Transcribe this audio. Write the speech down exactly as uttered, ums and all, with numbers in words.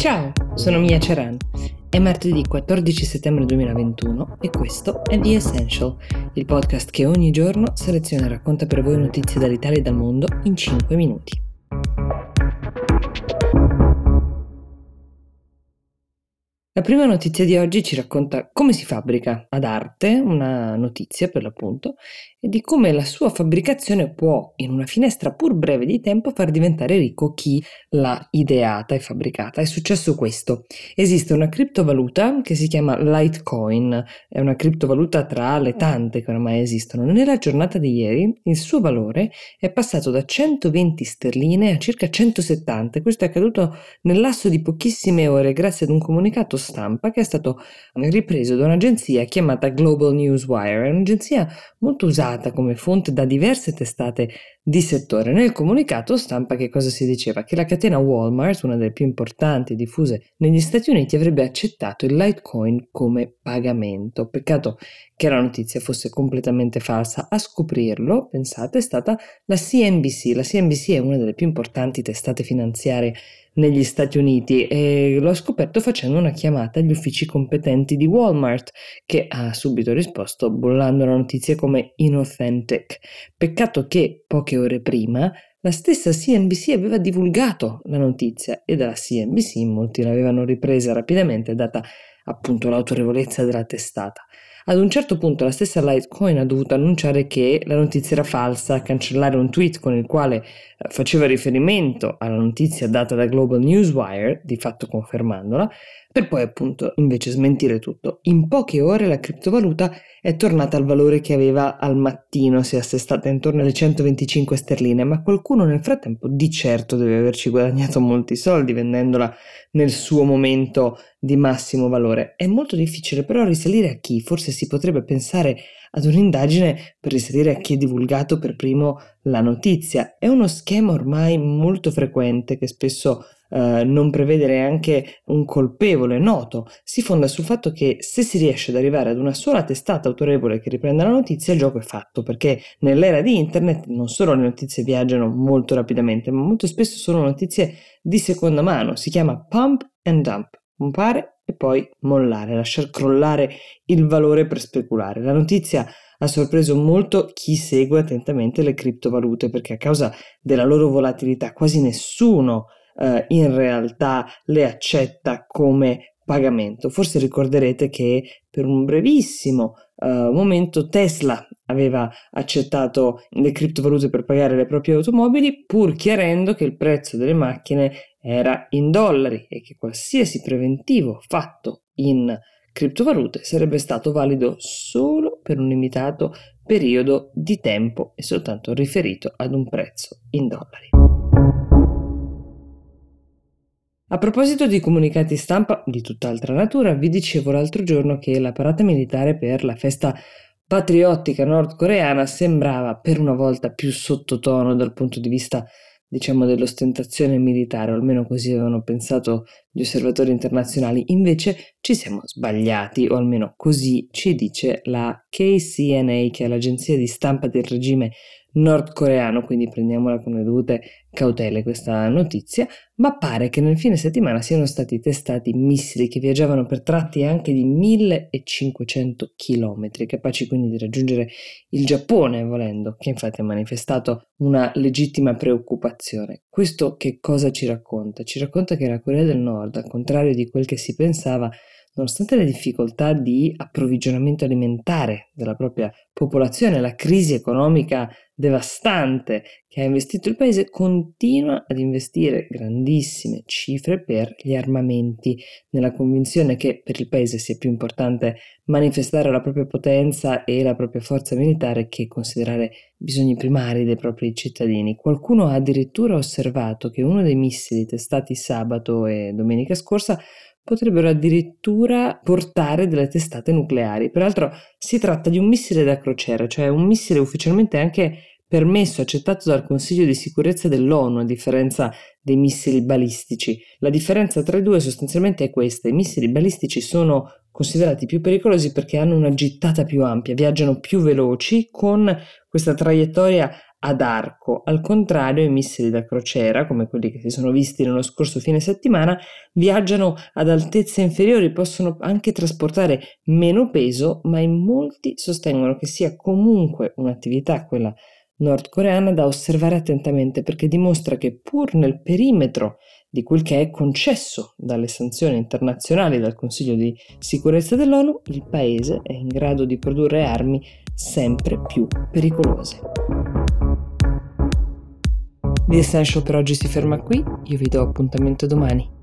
Ciao, sono Mia Ceran. È martedì quattordici settembre duemilaventuno e questo è The Essential, il podcast che ogni giorno seleziona e racconta per voi notizie dall'Italia e dal mondo in cinque minuti. La prima notizia di oggi ci racconta come si fabbrica ad arte una notizia, per l'appunto, e di come la sua fabbricazione può, in una finestra pur breve di tempo, far diventare ricco chi l'ha ideata e fabbricata. È successo questo. Esiste una criptovaluta che si chiama Litecoin, è una criptovaluta tra le tante che ormai esistono. Nella giornata di ieri il suo valore è passato da centoventi sterline a circa centosettanta. Questo è accaduto nel lasso di pochissime ore grazie ad un comunicato stampa che è stato ripreso da un'agenzia chiamata Global News Wire. È un'agenzia molto usata come fonte da diverse testate di settore. Nel comunicato stampa che cosa si diceva? Che la catena Walmart, una delle più importanti e diffuse negli Stati Uniti, avrebbe accettato il Litecoin come pagamento. Peccato che la notizia fosse completamente falsa. A scoprirlo, pensate, è stata la C N B C. La C N B C è una delle più importanti testate finanziarie negli Stati Uniti e l'ho scoperto facendo una chiamata agli uffici competenti di Walmart, che ha subito risposto bollando la notizia come inauthentic. Peccato che poche ore prima la stessa C N B C aveva divulgato la notizia e dalla C N B C molti l'avevano ripresa rapidamente, data appunto l'autorevolezza della testata. Ad un certo punto la stessa Litecoin ha dovuto annunciare che la notizia era falsa, cancellare un tweet con il quale faceva riferimento alla notizia data da Global News Wire, di fatto confermandola, per poi appunto invece smentire tutto. In poche ore la criptovaluta è tornata al valore che aveva al mattino, si è assestata intorno alle centoventicinque sterline, ma qualcuno nel frattempo di certo deve averci guadagnato molti soldi vendendola nel suo momento di massimo valore. È molto difficile però risalire a chi, forse si potrebbe pensare ad un'indagine per risalire a chi ha divulgato per primo la notizia. È uno schema ormai molto frequente che spesso Uh, non prevede neanche un colpevole noto, si fonda sul fatto che se si riesce ad arrivare ad una sola testata autorevole che riprenda la notizia, il gioco è fatto, perché nell'era di internet non solo le notizie viaggiano molto rapidamente, ma molto spesso sono notizie di seconda mano. Si chiama pump and dump, pompare e poi mollare, lasciar crollare il valore per speculare. La notizia ha sorpreso molto chi segue attentamente le criptovalute, perché a causa della loro volatilità quasi nessuno Uh, in realtà le accetta come pagamento. Forse ricorderete che per un brevissimo uh, momento Tesla aveva accettato le criptovalute per pagare le proprie automobili, pur chiarendo che il prezzo delle macchine era in dollari e che qualsiasi preventivo fatto in criptovalute sarebbe stato valido solo per un limitato periodo di tempo e soltanto riferito ad un prezzo in dollari. A proposito di comunicati stampa di tutt'altra natura, vi dicevo l'altro giorno che la parata militare per la festa patriottica nordcoreana sembrava per una volta più sottotono dal punto di vista, diciamo, dell'ostentazione militare, o almeno così avevano pensato gli osservatori internazionali. Invece ci siamo sbagliati, o almeno così ci dice la K C N A, che è l'agenzia di stampa del regime nordcoreano, quindi prendiamola con le dovute cautele questa notizia, ma pare che nel fine settimana siano stati testati missili che viaggiavano per tratti anche di millecinquecento chilometri, capaci quindi di raggiungere il Giappone volendo, che infatti ha manifestato una legittima preoccupazione. Questo che cosa ci racconta? Ci racconta che la Corea del Nord, al contrario di quel che si pensava, nonostante le difficoltà di approvvigionamento alimentare della propria popolazione, la crisi economica devastante che ha investito il paese, continua ad investire grandissime cifre per gli armamenti, nella convinzione che per il paese sia più importante manifestare la propria potenza e la propria forza militare che considerare bisogni primari dei propri cittadini. Qualcuno ha addirittura osservato che uno dei missili testati sabato e domenica scorsa potrebbero addirittura portare delle testate nucleari. Peraltro si tratta di un missile da crociera, cioè un missile ufficialmente anche permesso accettato dal Consiglio di sicurezza dell'ONU, a differenza dei missili balistici. La differenza tra i due sostanzialmente è questa: i missili balistici sono considerati più pericolosi perché hanno una gittata più ampia, viaggiano più veloci con questa traiettoria ad arco. Al contrario, i missili da crociera, come quelli che si sono visti nello scorso fine settimana, viaggiano ad altezze inferiori, possono anche trasportare meno peso, ma in molti sostengono che sia comunque un'attività, quella nordcoreana, da osservare attentamente, perché dimostra che pur nel perimetro di quel che è concesso dalle sanzioni internazionali dal Consiglio di Sicurezza dell'ONU, il paese è in grado di produrre armi sempre più pericolose. The Essential per oggi si ferma qui, io vi do appuntamento domani.